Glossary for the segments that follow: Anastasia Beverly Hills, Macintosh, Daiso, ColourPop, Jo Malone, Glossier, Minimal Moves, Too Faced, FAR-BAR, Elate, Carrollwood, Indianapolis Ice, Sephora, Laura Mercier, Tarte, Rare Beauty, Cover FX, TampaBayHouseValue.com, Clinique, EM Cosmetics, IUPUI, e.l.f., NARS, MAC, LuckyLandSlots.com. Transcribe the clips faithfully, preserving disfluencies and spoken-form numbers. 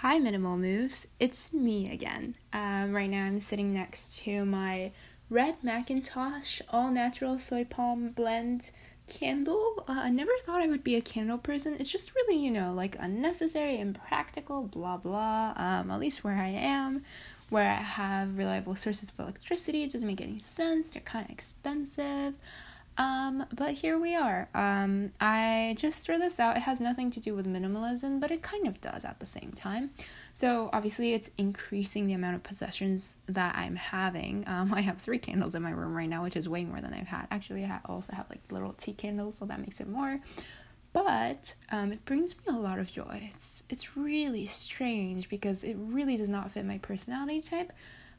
Hi Minimal Moves, it's me again. Um, right now I'm sitting next to my red Macintosh all natural soy palm blend candle. Uh, I never thought I would be a candle person. It's just really, you know, like unnecessary, impractical, blah blah. Um, at least where I am, where I have reliable sources of electricity, it doesn't make any sense. They're kind of expensive. Um, but here we are. Um, I just threw this out. It has nothing to do with minimalism, but it kind of does at the same time. So obviously it's increasing the amount of possessions that I'm having. Um, I have three candles in my room right now, which is way more than I've had. Actually, I also have like little tea candles, so that makes it more. But um, it brings me a lot of joy. It's, it's really strange because it really does not fit my personality type.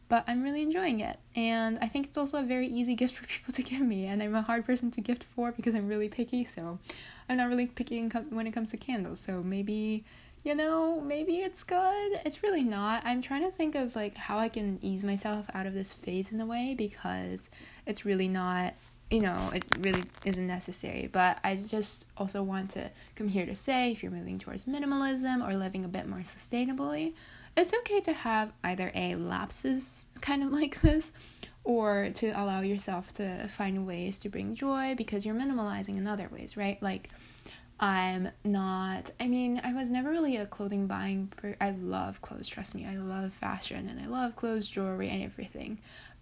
But I'm really enjoying it, and I think it's also a very easy gift for people to give me, and I'm a hard person to gift for because I'm really picky, so I'm not really picky when it comes to candles, so maybe, you know, maybe it's good. It's really not. I'm trying to think of, like, how I can ease myself out of this phase in a way, because it's really not, you know, it really isn't necessary, but I just also want to come here to say, if you're moving towards minimalism or living a bit more sustainably, it's okay to have either a lapses kind of like this or to allow yourself to find ways to bring joy because you're minimalizing in other ways, right? Like I'm not, I mean, I was never really a clothing buying person. I love clothes, trust me. I love fashion and I love clothes, jewelry and everything.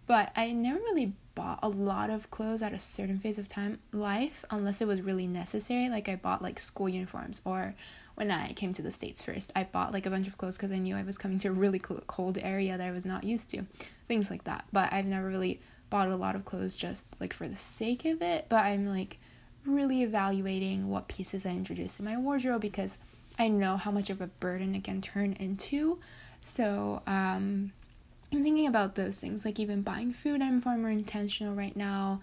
But I never really bought a lot of clothes at a certain phase of time life unless it was really necessary. Like I bought like school uniforms, or when I came to the States first, I bought like a bunch of clothes because I knew I was coming to a really cold area that I was not used to, things like that. But I've never really bought a lot of clothes just like for the sake of it. But I'm like really evaluating what pieces I introduce in my wardrobe because I know how much of a burden it can turn into. So um, I'm thinking about those things, like even buying food, I'm far more intentional right now.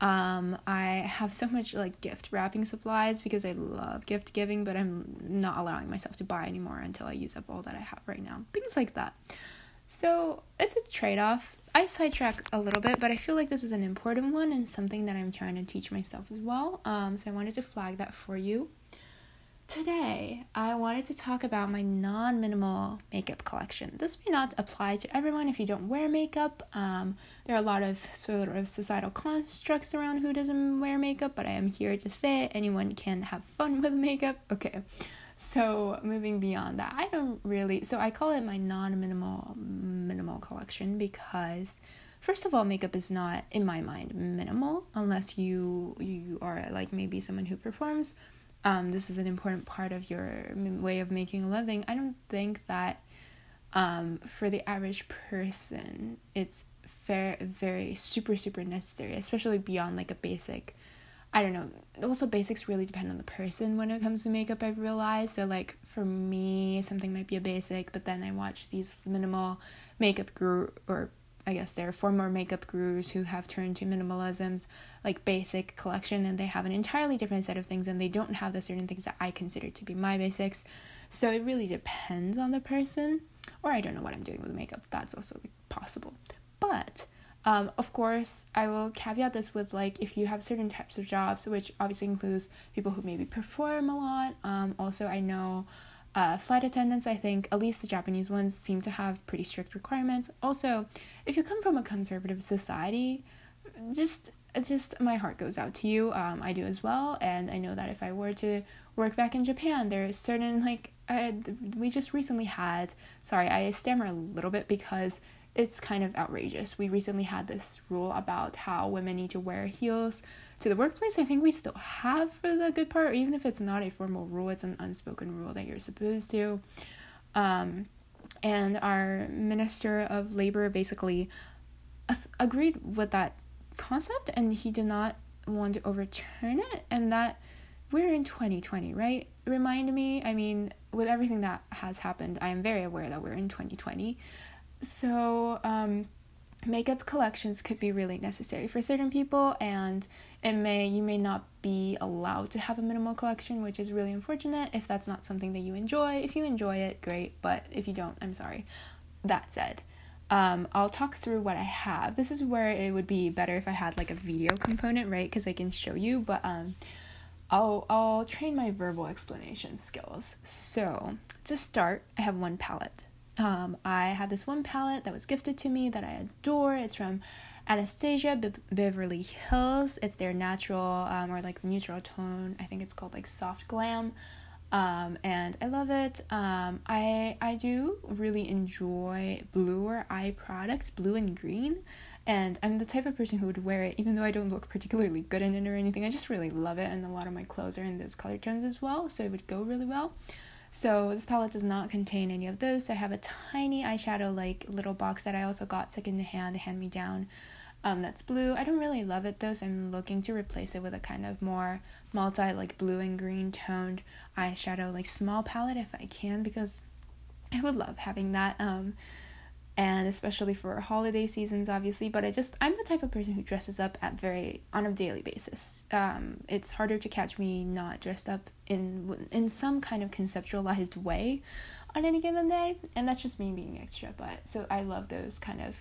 Um, I have so much like gift wrapping supplies because I love gift giving, but I'm not allowing myself to buy anymore until I use up all that I have right now. Things like that. So it's a trade-off. I sidetrack a little bit, but I feel like this is an important one and something that I'm trying to teach myself as well. Um, so I wanted to flag that for you. Today, I wanted to talk about my non-minimal makeup collection. This may not apply to everyone if you don't wear makeup. Um, there are a lot of sort of societal constructs around who doesn't wear makeup, but I am here to say anyone can have fun with makeup. Okay, so moving beyond that, I don't really... So I call it my non-minimal minimal collection because... First of all, makeup is not, in my mind, minimal unless you you are like maybe someone who performs... Um, this is an important part of your way of making a living. I don't think that um, for the average person, it's fair, very super, super necessary, especially beyond like a basic, I don't know. Also, basics really depend on the person when it comes to makeup, I've realized. So like for me, something might be a basic, but then I watch these minimal makeup guru, or I guess there are former makeup gurus who have turned to minimalism's like basic collection, and they have an entirely different set of things, and they don't have the certain things that I consider to be my basics. So it really depends on the person, or I don't know what I'm doing with makeup. That's also like, possible. But um, of course, I will caveat this with like if you have certain types of jobs, which obviously includes people who maybe perform a lot. Um, also, I know. Uh, flight attendants, I think, at least the Japanese ones, seem to have pretty strict requirements. Also, if you come from a conservative society, just just my heart goes out to you. Um, I do as well, and I know that if I were to work back in Japan, there are certain, like, I, we just recently had, sorry, I stammer a little bit because it's kind of outrageous. We recently had this rule about how women need to wear heels to the workplace. I think we still have for the good part, or even if it's not a formal rule, it's an unspoken rule that you're supposed to. Um, and our Minister of Labor basically th- agreed with that concept, and he did not want to overturn it. And that we're in twenty twenty, right? Remind me, I mean, with everything that has happened, I am very aware that we're in twenty twenty. So, um... makeup collections could be really necessary for certain people, and it may you may not be allowed to have a minimal collection, which is really unfortunate if that's not something that you enjoy. If you enjoy it, great, but if you don't, I'm sorry. That said, um, I'll talk through what I have. This is where it would be better if I had like a video component, right? Because I can show you, but um, I'll, I'll train my verbal explanation skills. So to start, I have one palette. Um, I have this one palette that was gifted to me that I adore. It's from Anastasia Be- Beverly Hills. It's their natural um, or like neutral tone. I think it's called like Soft Glam. Um, and I love it. Um, I I do really enjoy blue or eye products, blue and green. And I'm the type of person who would wear it, even though I don't look particularly good in it or anything. I just really love it, and a lot of my clothes are in those color tones as well, so it would go really well. So this palette does not contain any of those. So I have a tiny eyeshadow, like, little box that I also got secondhand, hand-me-down, um, that's blue. I don't really love it, though, so I'm looking to replace it with a kind of more multi, like, blue and green toned eyeshadow, like, small palette if I can, because I would love having that, um... and especially for holiday seasons, obviously. But I just, I'm the type of person who dresses up at very, on a daily basis. Um, it's harder to catch me not dressed up in in some kind of conceptualized way on any given day. And that's just me being extra. But so I love those kind of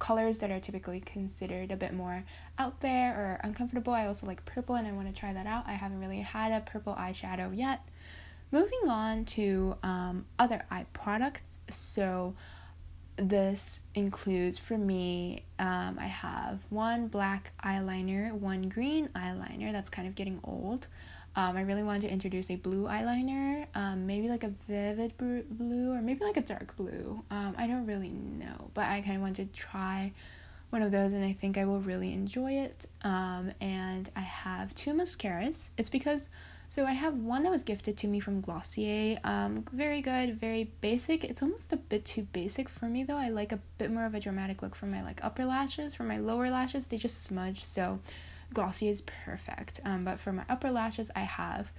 colors that are typically considered a bit more out there or uncomfortable. I also like purple, and I want to try that out. I haven't really had a purple eyeshadow yet. Moving on to um, other eye products. So this includes, for me, um, I have one black eyeliner, one green eyeliner. That's kind of getting old. Um, I really wanted to introduce a blue eyeliner, um, maybe like a vivid br- blue or maybe like a dark blue. Um, I don't really know, but I kind of want to try one of those, and I think I will really enjoy it. Um, and I have two mascaras. It's because... So I have one that was gifted to me from Glossier, um, very good, very basic. It's almost a bit too basic for me, though. I like a bit more of a dramatic look for my, like, upper lashes. For my lower lashes, they just smudge, so Glossier is perfect. Um, but for my upper lashes, I have,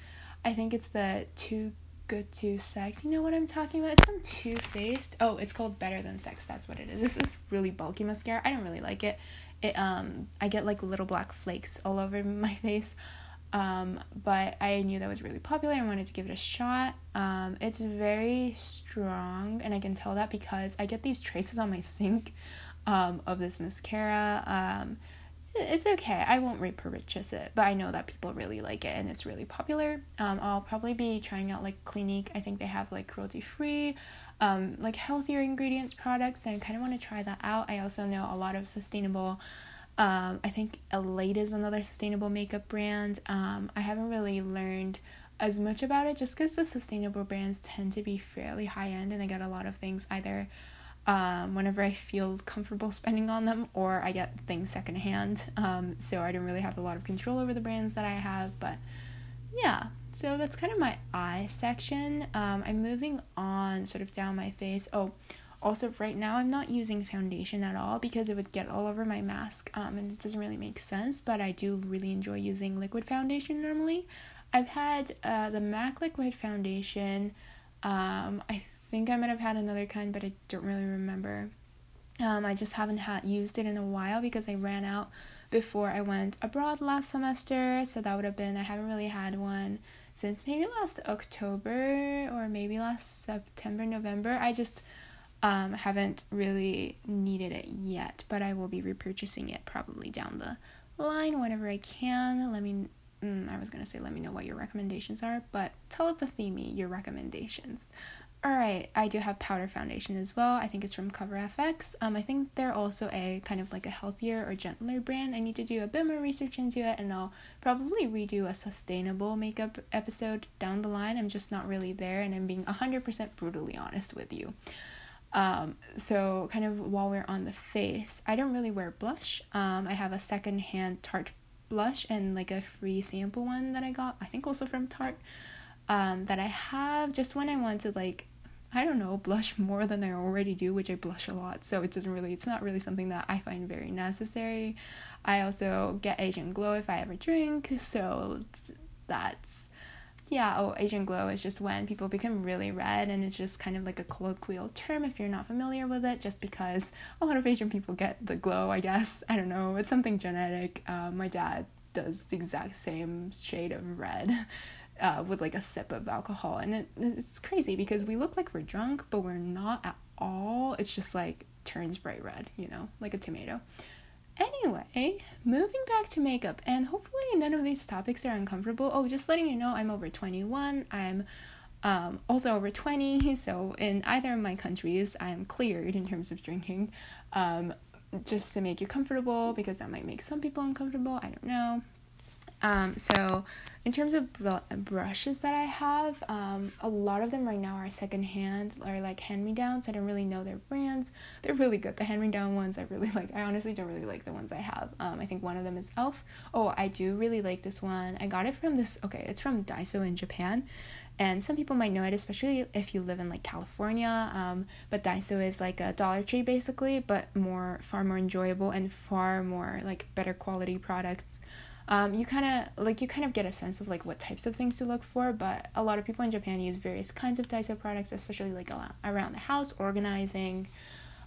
I think it's the Too Good To Sex. You know what I'm talking about? It's from Too Faced. Oh, it's called Better Than Sex. That's what it is. This is really bulky mascara. I don't really like it. It um, I get, like, little black flakes all over my face. Um, but I knew that was really popular. I wanted to give it a shot. Um, it's very strong, and I can tell that because I get these traces on my sink, um, of this mascara. Um, it's okay. I won't repurchase it, but I know that people really like it, and it's really popular. Um, I'll probably be trying out, like, Clinique. I think they have, like, cruelty-free, um, like, healthier ingredients products, and I kind of want to try that out. I also know a lot of sustainable Um, I think Elate is another sustainable makeup brand. Um, I haven't really learned as much about it just because the sustainable brands tend to be fairly high-end, and I get a lot of things either um, whenever I feel comfortable spending on them, or I get things secondhand. Um, so I don't really have a lot of control over the brands that I have, but yeah. So that's kind of my eye section. Um, I'm moving on sort of down my face. Oh, also, right now, I'm not using foundation at all because it would get all over my mask, um, and it doesn't really make sense, but I do really enjoy using liquid foundation normally. I've had uh, the MAC liquid foundation. Um, I think I might have had another kind, but I don't really remember. Um, I just haven't had used it in a while because I ran out before I went abroad last semester, so that would have been, I haven't really had one since maybe last October or maybe last September, November. I just... Um, haven't really needed it yet, but I will be repurchasing it probably down the line whenever I can. Let me, mm, I was gonna say let me know what your recommendations are, but telepathy me your recommendations. Alright, I do have powder foundation as well. I think it's from Cover F X. Um, I think they're also a kind of like a healthier or gentler brand. I need to do a bit more research into it, and I'll probably redo a sustainable makeup episode down the line. I'm just not really there, and I'm being one hundred percent brutally honest with you. Um, so kind of while we're on the face, I don't really wear blush. Um, I have a secondhand Tarte blush and like a free sample one that I got, I think also from Tarte, um, that I have just when I want to, like, I don't know, blush more than I already do, which I blush a lot. So it doesn't really, it's not really something that I find very necessary. I also get Asian Glow if I ever drink. So that's... Yeah, oh, Asian Glow is just when people become really red, and it's just kind of like a colloquial term if you're not familiar with it, just because a lot of Asian people get the glow, I guess. I don't know, it's something genetic. Uh, my dad does the exact same shade of red uh, with like a sip of alcohol, and it, it's crazy because we look like we're drunk, but we're not at all. It's just like turns bright red, you know, like a tomato. Anyway, moving back to makeup, and hopefully none of these topics are uncomfortable. Oh, just letting you know, I'm over twenty-one. I'm um, also over twenty, so in either of my countries, I'm cleared in terms of drinking. Um, just to make you comfortable, because that might make some people uncomfortable. I don't know. Um, so in terms of br- brushes that I have, um, a lot of them right now are secondhand or like hand-me-downs. So I don't really know their brands. They're really good. The hand-me-down ones I really like. I honestly don't really like the ones I have. Um, I think one of them is e l f. Oh, I do really like this one. I got it from this, okay, it's from Daiso in Japan. And some people might know it, especially if you live in like California. Um, but Daiso is like a Dollar Tree basically, but more, far more enjoyable and far more like better quality products. Um, you kind of like you kind of get a sense of like what types of things to look for, but a lot of people in Japan use various kinds of Daiso products, especially like around the house organizing.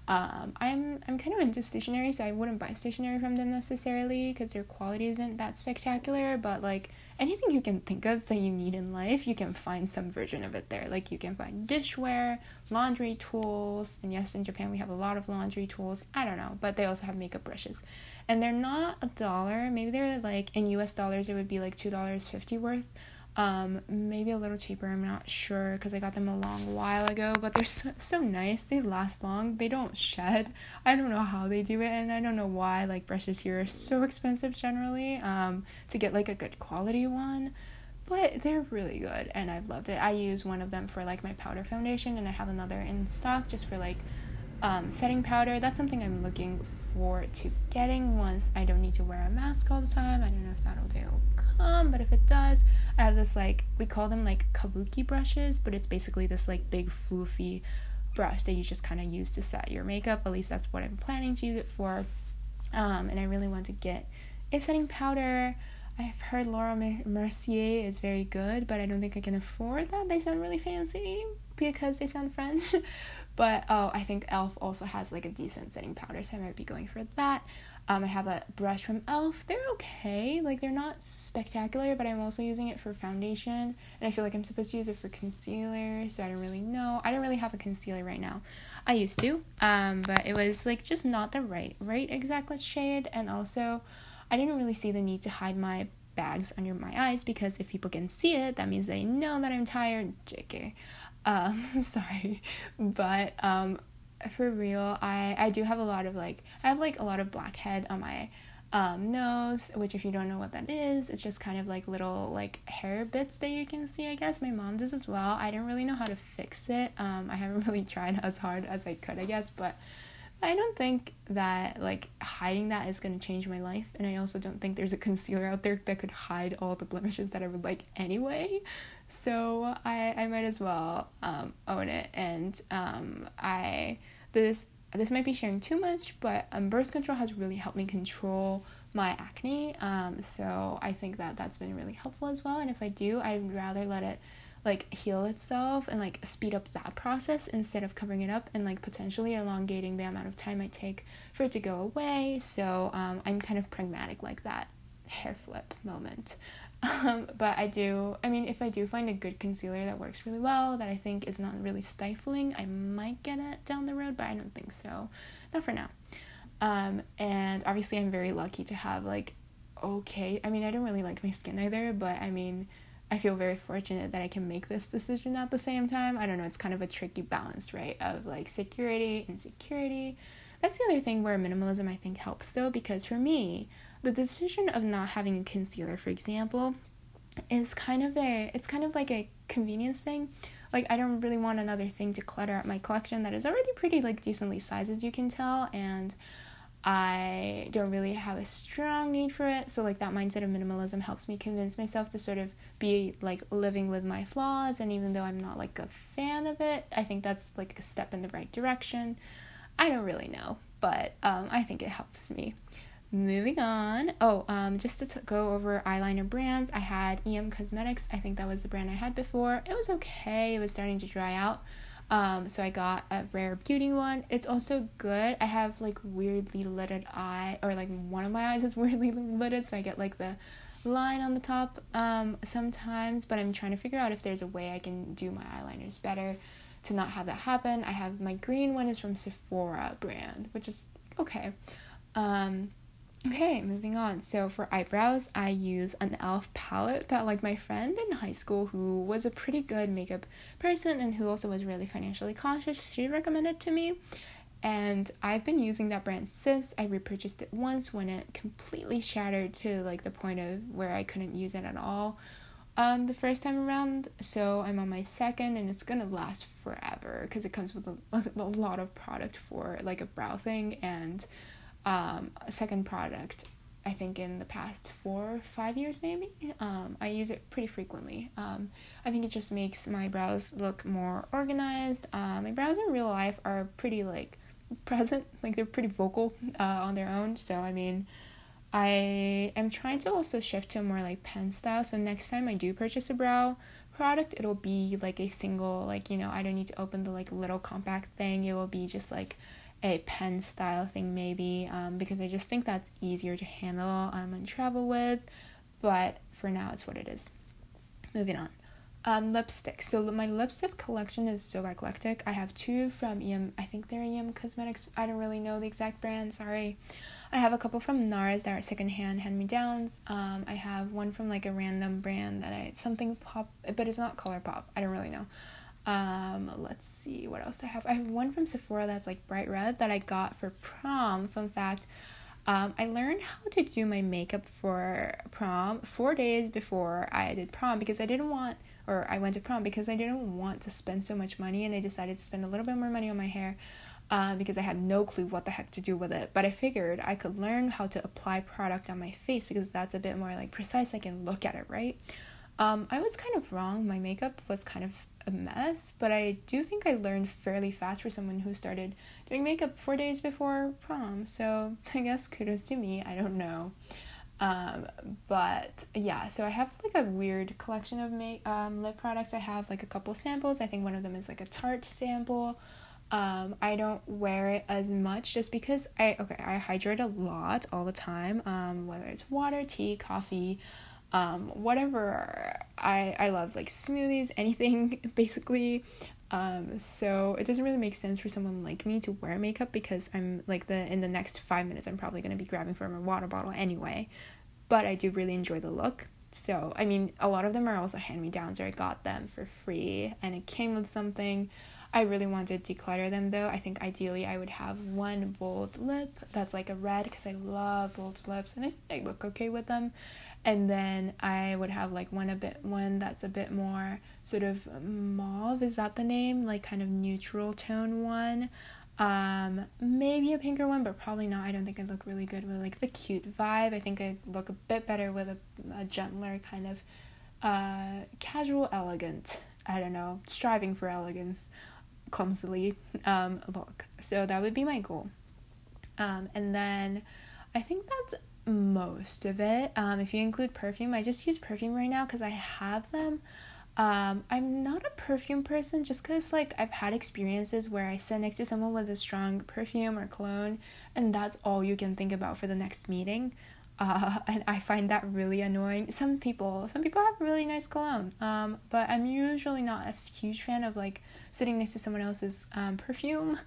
Um, I'm I'm kind of into stationery, so I wouldn't buy stationery from them necessarily because their quality isn't that spectacular. But like anything you can think of that you need in life, you can find some version of it there. Like you can find dishware, laundry tools, and yes, in Japan we have a lot of laundry tools. I don't know, but they also have makeup brushes. And they're not a dollar. Maybe they're like, in U S dollars, it would be like two dollars and fifty cents worth. Um, maybe a little cheaper. I'm not sure because I got them a long while ago. But they're so, so nice. They last long. They don't shed. I don't know how they do it. And I don't know why like brushes here are so expensive generally um, to get like a good quality one. But they're really good. And I've loved it. I use one of them for like my powder foundation. And I have another in stock just for like um, setting powder. That's something I'm looking for. For to getting once I don't need to wear a mask all the time. I don't know if that'll day will come, but if it does, I have this like, we call them like kabuki brushes, but it's basically this like big floofy brush that you just kind of use to set your makeup. At least that's what I'm planning to use it for. Um, and I really want to get a setting powder. I've heard Laura Mercier is very good, but I don't think I can afford that. They sound really fancy because they sound French. But, oh, I think e l f also has, like, a decent setting powder, so I might be going for that. Um, I have a brush from e l f. They're okay. Like, they're not spectacular, but I'm also using it for foundation. And I feel like I'm supposed to use it for concealer, so I don't really know. I don't really have a concealer right now. I used to, um, but it was, like, just not the right, right exact shade. And also, I didn't really see the need to hide my bags under my eyes, because if people can see it, that means they know that I'm tired. J K. Um, sorry, but, um, for real, I, I do have a lot of, like, I have, like, a lot of blackhead on my, um, nose, which if you don't know what that is, it's just kind of, like, little, like, hair bits that you can see, I guess. My mom does as well. I don't really know how to fix it. Um, I haven't really tried as hard as I could, I guess, but I don't think that, like, hiding that is going to change my life, and I also don't think there's a concealer out there that could hide all the blemishes that I would like anyway, so I, I might as well um, own it, and um, I, this, this might be sharing too much, but um, birth control has really helped me control my acne, um, so I think that that's been really helpful as well, and if I do, I'd rather let it like heal itself and like speed up that process instead of covering it up and like potentially elongating the amount of time I take for it to go away. So um, I'm kind of pragmatic like that hair flip moment. Um, but I do, I mean, if I do find a good concealer that works really well, that I think is not really stifling, I might get it down the road, but I don't think so. Not for now. Um, and obviously I'm very lucky to have like, okay, I mean, I don't really like my skin either, but I mean, I feel very fortunate that I can make this decision at the same time. I don't know, it's kind of a tricky balance, right, of, like, security and insecurity. That's the other thing where minimalism, I think, helps, though, because for me, the decision of not having a concealer, for example, is kind of a, it's kind of like a convenience thing. Like, I don't really want another thing to clutter up my collection that is already pretty, like, decently sized, as you can tell, and I don't really have a strong need for it, so like that mindset of minimalism helps me convince myself to sort of be like living with my flaws, and even though I'm not like a fan of it, I think that's like a step in the right direction. I don't really know, but um, I think it helps me. Moving on, oh, um, just to t- go over eyeliner brands, I had E M Cosmetics. I think that was the brand I had before. It was okay, it was starting to dry out. Um, so I got a Rare Beauty one. It's also good. I have, like, weirdly lidded eye, or, like, one of my eyes is weirdly lidded, so I get, like, the line on the top, um, sometimes, but I'm trying to figure out if there's a way I can do my eyeliners better to not have that happen. I have, my green one is from Sephora brand, which is okay. Um, Okay, moving on. So for eyebrows, I use an e l f palette that, like, my friend in high school who was a pretty good makeup person and who also was really financially conscious, she recommended to me. And I've been using that brand since. I repurchased it once when it completely shattered to, like, the point of where I couldn't use it at all um, the first time around. So I'm on my second, and it's gonna last forever because it comes with a, a lot of product for, like, a brow thing, and um second product I think in the past four or five years maybe. um I use it pretty frequently. um I think it just makes my brows look more organized. Uh, my brows in real life are pretty, like, present, like, they're pretty vocal uh on their own. So I mean, I am trying to also shift to a more, like, pen style, so next time I do purchase a brow product, it'll be like a single, like, you know, I don't need to open the, like, little compact thing. It will be just like a pen style thing maybe, um, because I just think that's easier to handle um, and travel with, but for now it's what it is. Moving on. Um, lipstick. So my lipstick collection is so eclectic. I have two from E M, I think they're E M Cosmetics, I don't really know the exact brand, sorry. I have a couple from NARS that are secondhand hand-me-downs. Um, I have one from, like, a random brand that I, something pop, but it's not ColourPop, I don't really know. Um, let's see what else I have. I have one from Sephora that's, like, bright red that I got for prom. Fun fact, um, I learned how to do my makeup for prom four days before I did prom because I didn't want, or I went to prom because I didn't want to spend so much money, and I decided to spend a little bit more money on my hair, uh, because I had no clue what the heck to do with it. But I figured I could learn how to apply product on my face because that's a bit more, like, precise. I can look at it, right? Um, I was kind of wrong. My makeup was kind of a mess, but I do think I learned fairly fast for someone who started doing makeup four days before prom. So I guess kudos to me. I don't know. Um, but yeah, so I have, like, a weird collection of make um lip products. I have, like, a couple samples. I think one of them is, like, a Tarte sample. Um, I don't wear it as much just because I okay I hydrate a lot all the time. Um, whether it's water, tea, coffee. Um, whatever, I, I love, like, smoothies, anything, basically, um, so it doesn't really make sense for someone like me to wear makeup because I'm, like, the, in the next five minutes, I'm probably going to be grabbing from a water bottle anyway, but I do really enjoy the look. So, I mean, a lot of them are also hand-me-downs, or I got them for free, and it came with something. I really want to declutter them, though. I think ideally I would have one bold lip that's, like, a red, because I love bold lips, and I think I look okay with them. And then I would have, like, one a bit one that's a bit more sort of mauve, is that the name? Like, kind of neutral tone one. Um, maybe a pinker one, but probably not. I don't think I'd look really good with, like, the cute vibe. I think I'd look a bit better with a, a gentler kind of uh, casual elegant, I don't know, striving for elegance, clumsily um, look. So that would be my goal. Um, and then I think that's most of it. Um, if you include perfume, I just use perfume right now because I have them. Um, I'm not a perfume person just because, like, I've had experiences where I sit next to someone with a strong perfume or cologne, and that's all you can think about for the next meeting. Uh, and I find that really annoying. Some people, some people have really nice cologne, um, but I'm usually not a huge fan of, like, sitting next to someone else's um, perfume.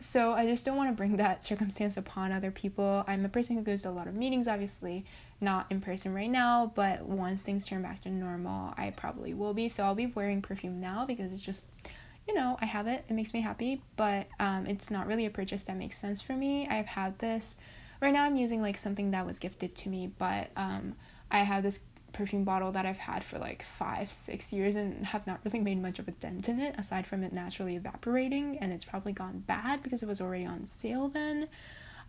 So I just don't want to bring that circumstance upon other people. I'm a person who goes to a lot of meetings, obviously, not in person right now, but once things turn back to normal, I probably will be. So I'll be wearing perfume now because it's just, you know, I have it. It makes me happy, but um, it's not really a purchase that makes sense for me. I've had this. Right now I'm using, like, something that was gifted to me, but um, I have this perfume bottle that I've had for, like, five, six years and have not really made much of a dent in it, aside from it naturally evaporating, and it's probably gone bad because it was already on sale then.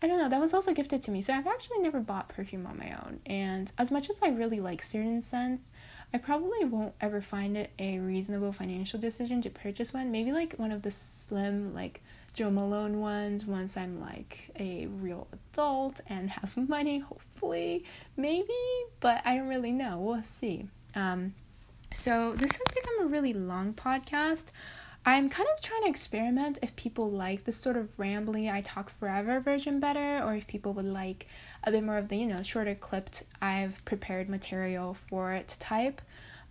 I don't know, that was also gifted to me, so I've actually never bought perfume on my own, and as much as I really like certain scents, I probably won't ever find it a reasonable financial decision to purchase one. Maybe, like, one of the slim, like, Jo Malone ones once I'm, like, a real adult and have money, hopefully, maybe, but I don't really know. We'll see. Um, so this has become a really long podcast. I'm kind of trying to experiment if people like this sort of rambly, I talk forever version better, or if people would like a bit more of the, you know, shorter clipped, I've prepared material for it type.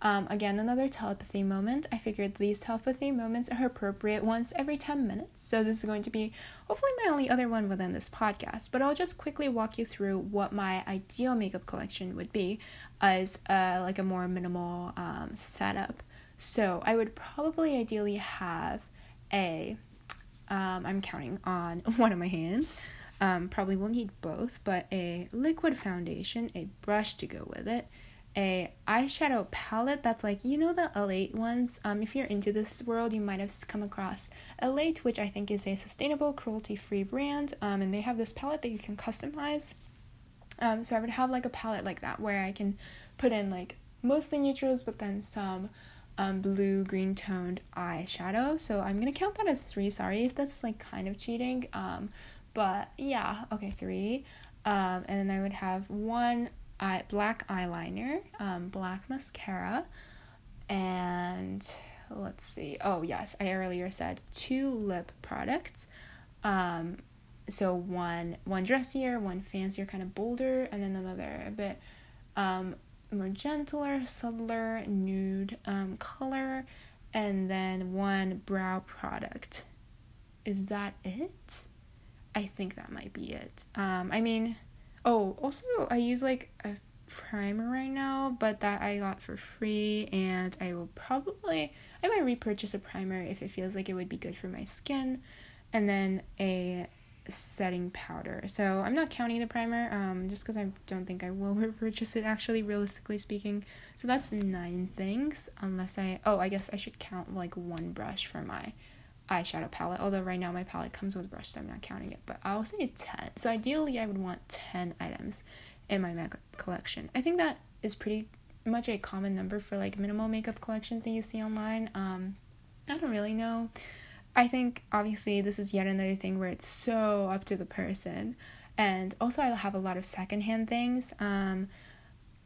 Um, again, another telepathy moment. I figured these telepathy moments are appropriate once every ten minutes, so this is going to be hopefully my only other one within this podcast, but I'll just quickly walk you through what my ideal makeup collection would be as uh, like a more minimal um, setup. So I would probably ideally have a, um, I'm counting on one of my hands, um, probably will need both, but a liquid foundation, a brush to go with it, a eyeshadow palette that's like, you know, the Elate ones. Um, if you're into this world, you might have come across Elate, which I think is a sustainable, cruelty-free brand, um, and they have this palette that you can customize. Um, so I would have like a palette like that where I can put in like mostly neutrals, but then some um, blue, green toned eyeshadow. So I'm gonna count that as three. Sorry if that's like kind of cheating. Um, but yeah, okay, three. Um, and then I would have one eye black eyeliner, um, black mascara, and let's see. Oh yes, I earlier said two lip products. Um, so one one dressier, one fancier, kind of bolder, and then another a bit um more gentler, subtler, nude um color, and then one brow product. Is that it? I think that might be it. Um, I mean, oh, also I use like a primer right now, but that I got for free, and I will probably, I might repurchase a primer if it feels like it would be good for my skin, and then a setting powder. So I'm not counting the primer, um, just because I don't think I will repurchase it, actually, realistically speaking. So that's nine things, unless I, oh, I guess I should count like one brush for my eyeshadow palette, although right now my palette comes with a brush, so I'm not counting it, but I'll say ten. So ideally I would want ten items in my makeup collection. I think that is pretty much a common number for like minimal makeup collections that you see online. um I don't really know. I think obviously this is yet another thing where it's so up to the person, and also I have a lot of secondhand things. um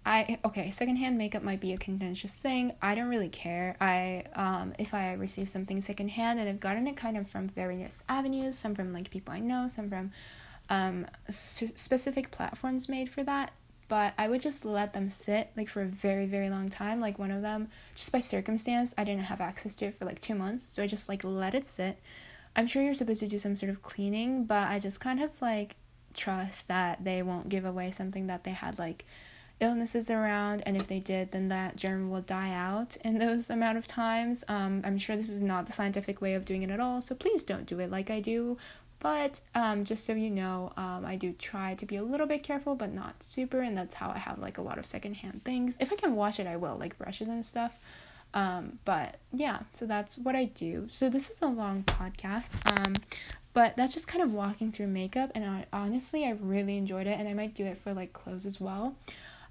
I okay, secondhand makeup might be a contentious thing. I don't really care. I um if I receive something secondhand, and I've gotten it kind of from various avenues, some from like people I know, some from um s- specific platforms made for that, but I would just let them sit like for a very, very long time. Like one of them, just by circumstance, I didn't have access to it for like two months, so I just like let it sit. I'm sure you're supposed to do some sort of cleaning, but I just kind of like trust that they won't give away something that they had like illnesses around, and if they did, then that germ will die out in those amount of times. um I'm sure this is not the scientific way of doing it at all, so please don't do it like I do, but um just so you know, um I do try to be a little bit careful, but not super, and that's how I have like a lot of secondhand things. If I can wash it, I will, like brushes and stuff. Um but yeah, so that's what I do. So this is a long podcast, um but that's just kind of walking through makeup, and I, honestly I really enjoyed it, and I might do it for like clothes as well.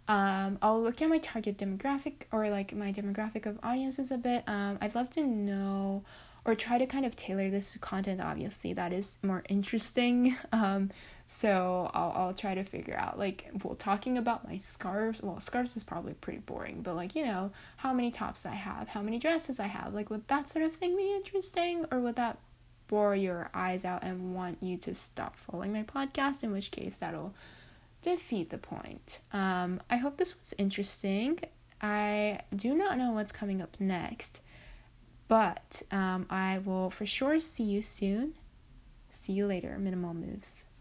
Um, I'll look at my target demographic, or like my demographic of audiences a bit. Um, I'd love to know, or try to kind of tailor this to content, obviously, that is more interesting. Um, so I'll, I'll try to figure out, like, well, talking about my scarves, well, scarves is probably pretty boring, but like, you know, how many tops I have, how many dresses I have, like, would that sort of thing be interesting, or would that bore your eyes out and want you to stop following my podcast, in which case that'll defeat the point. um I hope this was interesting. I do not know what's coming up next, but um I will for sure see you soon. See you later, Minimal Moves.